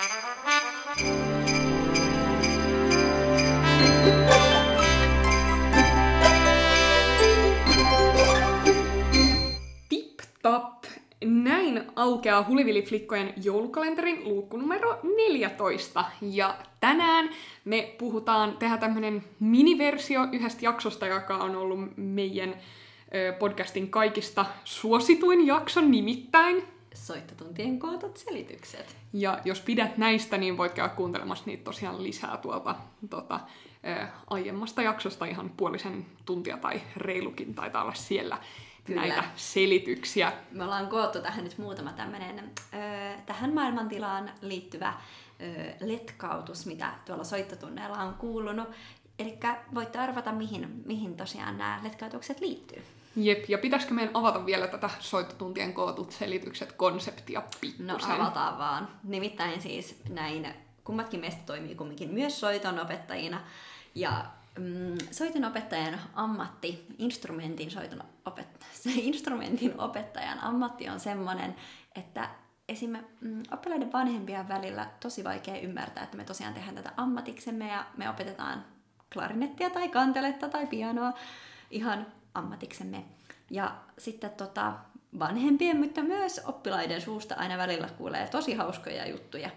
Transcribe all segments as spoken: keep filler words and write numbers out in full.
Tap! Näin aukeaa Hulivili-flikkojen joulukalenterin luukku numero neljätoista. Ja tänään me puhutaan, tehdään tämmönen miniversio yhdestä jaksosta, joka on ollut meidän ö, podcastin kaikista suosituin jakso nimittäin. Soittotuntien kootut selitykset. Ja jos pidät näistä, niin voit käydä kuuntelemassa niitä tosiaan lisää tuolta tuota, ö, aiemmasta jaksosta ihan puolisen tuntia tai reilukin taitaa olla siellä. Kyllä. Näitä selityksiä. Me ollaan koottu tähän nyt muutama tämmöinen tähän maailmantilaan liittyvä ö, letkautus, mitä tuolla soittotunneilla on kuulunut. Elikkä voitte arvata, mihin, mihin tosiaan nämä letkautukset liittyy. Jep, ja pitäisikö meidän avata vielä tätä soittotuntien kootut selitykset -konseptia pikkusen? No avataan vaan. Nimittäin siis näin kummatkin meistä toimii kumminkin myös soitonopettajina ja Mm, soitinopettajan ammatti, instrumentin, soitin opetta, instrumentin opettajan ammatti on semmoinen, että esim. Oppilaiden vanhempien välillä tosi vaikea ymmärtää, että me tosiaan tehdään tätä ammatiksemme ja me opetetaan klarinettia tai kanteletta tai pianoa ihan ammatiksemme. Ja sitten tota, vanhempien, mutta myös oppilaiden suusta aina välillä kuulee tosi hauskoja juttuja,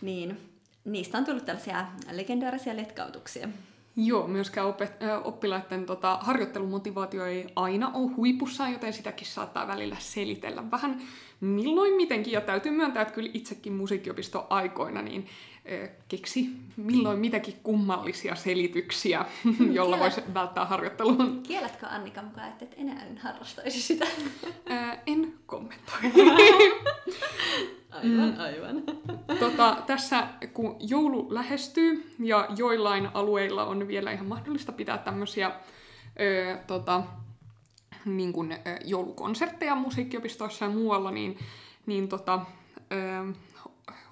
niin niistä on tullut tällaisia legendaarisia letkautuksia. Joo, myöskään opet- oppilaiden tota, harjoittelumotivaatio ei aina ole huipussaan, joten sitäkin saattaa välillä selitellä vähän milloin mitenkin. Ja täytyy myöntää, että kyllä itsekin musiikkiopiston aikoina niin, ö, keksi milloin mitäkin kummallisia selityksiä, mm, jolla voisi välttää harjoittelun. Kiellätkö Annika mukaan, että et enää en harrastaisi sitä? Ö, en kommentoi. Aivan, aivan. Tota, tässä kun joulu lähestyy ja joillain alueilla on vielä ihan mahdollista pitää tämmöisiä ö, tota, niin kuin, ö, joulukonsertteja musiikkiopistoissa ja muualla, niin, niin tota, ö,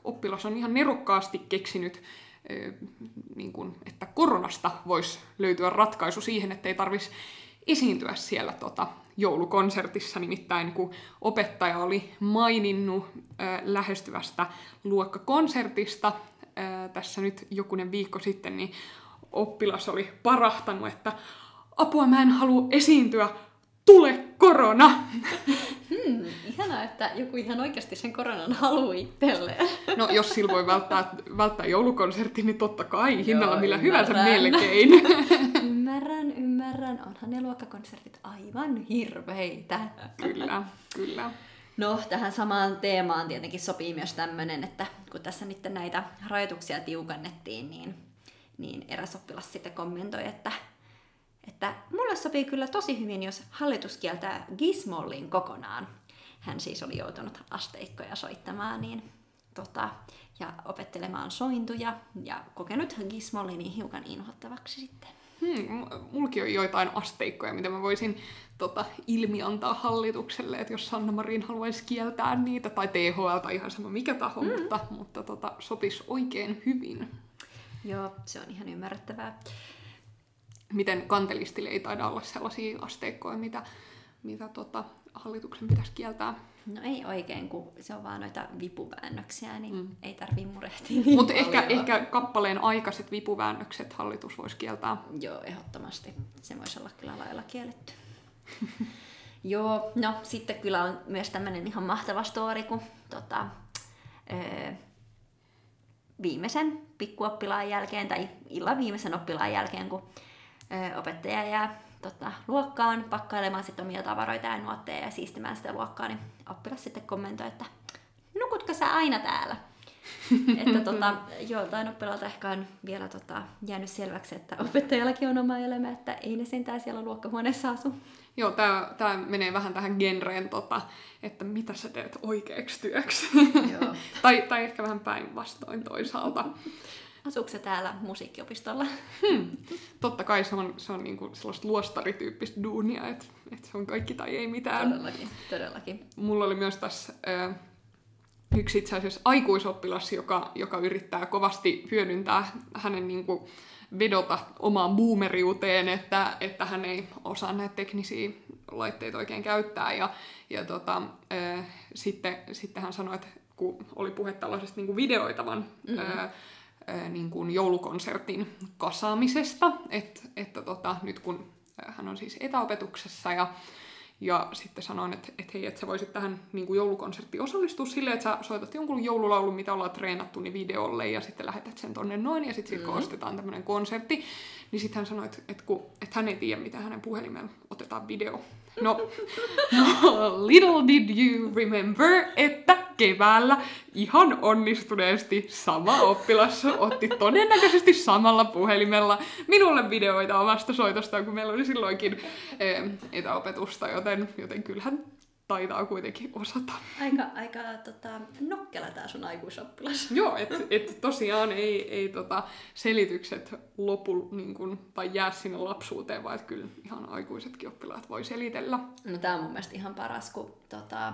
oppilas on ihan nerokkaasti keksinyt, ö, niin kuin, että koronasta voisi löytyä ratkaisu siihen, ettei tarvitsisi esiintyä siellä tota, joulukonsertissa, nimittäin kun opettaja oli maininnut äh, lähestyvästä luokkakonsertista äh, tässä nyt jokunen viikko sitten, niin oppilas oli parahtanut, että apua, mä en halua esiintyä, tule korona! Hmm, ihanaa, että joku ihan oikeasti sen koronan haluaa itselleen. No jos sillä voi välttää, välttää joulukonsertin, niin totta kai, hinnalla millä hyvänsä melkein. Ymmärrän, ymmärrän. Onhan ne luokkakonsertit aivan hirveitä. Kyllä, kyllä. No, tähän samaan teemaan tietenkin sopii myös tämmöinen, että kun tässä nyt näitä rajoituksia tiukannettiin, niin, niin eräs oppilas sitten kommentoi, että, että mulle sopii kyllä tosi hyvin, jos hallitus kieltää Gizmollin kokonaan. Hän siis oli joutunut asteikkoja soittamaan, niin tota, ja opettelemaan sointuja ja kokenut Gizmollin niin hiukan inhottavaksi sitten. Hmm, mulki on joitain asteikkoja, mitä mä voisin tota, ilmiantaa hallitukselle, että jos Sanna-Marin haluaisi kieltää niitä, tai T H L tai ihan sama mikä taho, mm. mutta, mutta tota, sopisi oikein hyvin. Joo, se on ihan ymmärrettävää. Miten kantelistille ei taida olla sellaisia asteikkoja, mitä, mitä tota, hallituksen pitäisi kieltää? No ei oikein, kun se on vaan noita vipuväännöksiä, niin mm. ei tarvii murehtia niin. Mutta ehkä, ehkä kappaleen aikaiset vipuväännökset hallitus voisi kieltää. Joo, ehdottomasti. Se voisi olla kyllä lailla kielletty. Joo, no sitten kyllä on myös tämmöinen ihan mahtava story, kun tota, öö, viimeisen pikkuoppilaan jälkeen, tai illan viimeisen oppilaan jälkeen, kun öö, opettaja jää Totta, luokkaan, pakkailemaan sit omia tavaroita ja nuotteja ja siistimään sitä luokkaa, niin oppilas sitten kommentoi, että nukutko sä aina täällä? Että tota, joltain oppilalta ehkä on vielä tota, jäänyt selväksi, että opettajallakin on oma elämä, että ei ne sentään siellä luokkahuoneessa asu. Joo, tää, tää menee vähän tähän genreen, tota, että mitä sä teet oikeaksi työksi. Joo. tai, tai ehkä vähän päinvastoin toisaalta. Asuuko se täällä musiikkiopistolla? Hmm. Totta kai se on, se on niinku sellaista luostarityyppistä duunia, että et se on kaikki tai ei mitään. Todellakin, todellakin. Mulla oli myös tässä äh, yksi itse asiassa aikuisoppilas, joka, joka yrittää kovasti hyödyntää hänen niinku vedota omaan boomeriuteen, että, että hän ei osaa näitä teknisiä laitteita oikein käyttää. Ja, ja tota, äh, sitten, sitten hän sanoi, että kun oli puhe tällaisesta niin kuin videoitavan mm-hmm. ää, ää, niin kuin joulukonsertin kasaamisesta, että, että tota, nyt kun hän on siis etäopetuksessa ja Ja sitten sanoin, että, että hei, että sä voisit tähän niin kuin joulukonserttiin osallistua silleen, että sä soitat jonkun joululaulun, mitä ollaan treenattu, niin videolle, ja sitten lähetät sen tonne noin, ja sitten mm. kun ostetaan tämmöinen konsertti, niin sitten hän sanoi, että, että, kun, että hän ei tiedä, mitä hänen puhelimeen otetaan video. No, no, little did you remember, että keväällä ihan onnistuneesti sama oppilas otti todennäköisesti samalla puhelimella minulle videoita omasta soitostaan, kun meillä oli silloinkin etäopetusta, joten, joten kyllähän taitaa kuitenkin osata. Aika, aika tota, nokkela tää sun aikuisoppilas. Joo, että et tosiaan ei, ei tota, selitykset lopu niin kun, tai jää sinne lapsuuteen, vaan kyllä ihan aikuisetkin oppilaat voi selitellä. No tää on mun mielestä ihan paras, kun tota...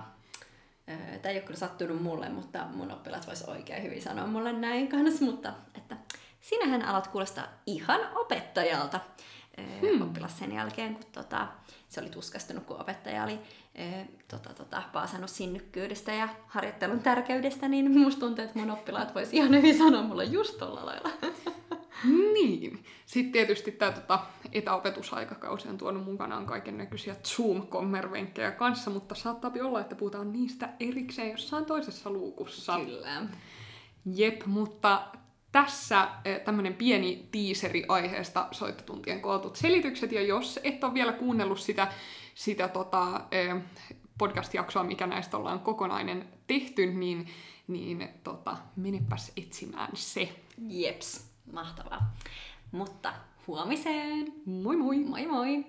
Tämä ei ole kyllä sattunut mulle, mutta mun oppilaat vois oikein hyvin sanoa mulle näin kanssa, mutta että sinähän alat kuulostaa ihan opettajalta hmm. oppilas sen jälkeen, kun tota, se oli tuskastunut, kun opettaja oli tota, tota, paasannut sinnykkyydestä ja harjoittelun tärkeydestä, niin musta tuntuu, että mun oppilaat vois ihan hyvin sanoa mulle just tolla lailla. Niin. Sitten tietysti tämä tota, etäopetusaikakausi on tuonut mukanaan kaiken näköisiä Zoom-kommervenkkejä kanssa, mutta saattaa olla, että puhutaan niistä erikseen jossain toisessa luukussa. Kyllä. Jep, mutta tässä tämmöinen pieni tiiseri aiheesta soittotuntien kootut selitykset, ja jos et ole vielä kuunnellut sitä, sitä tota, podcast-jaksoa, mikä näistä ollaan kokonainen tehty, niin, niin tota, menepäs etsimään se. Jeps. Mahtavaa. Mutta huomiseen! Moi moi! Moi moi!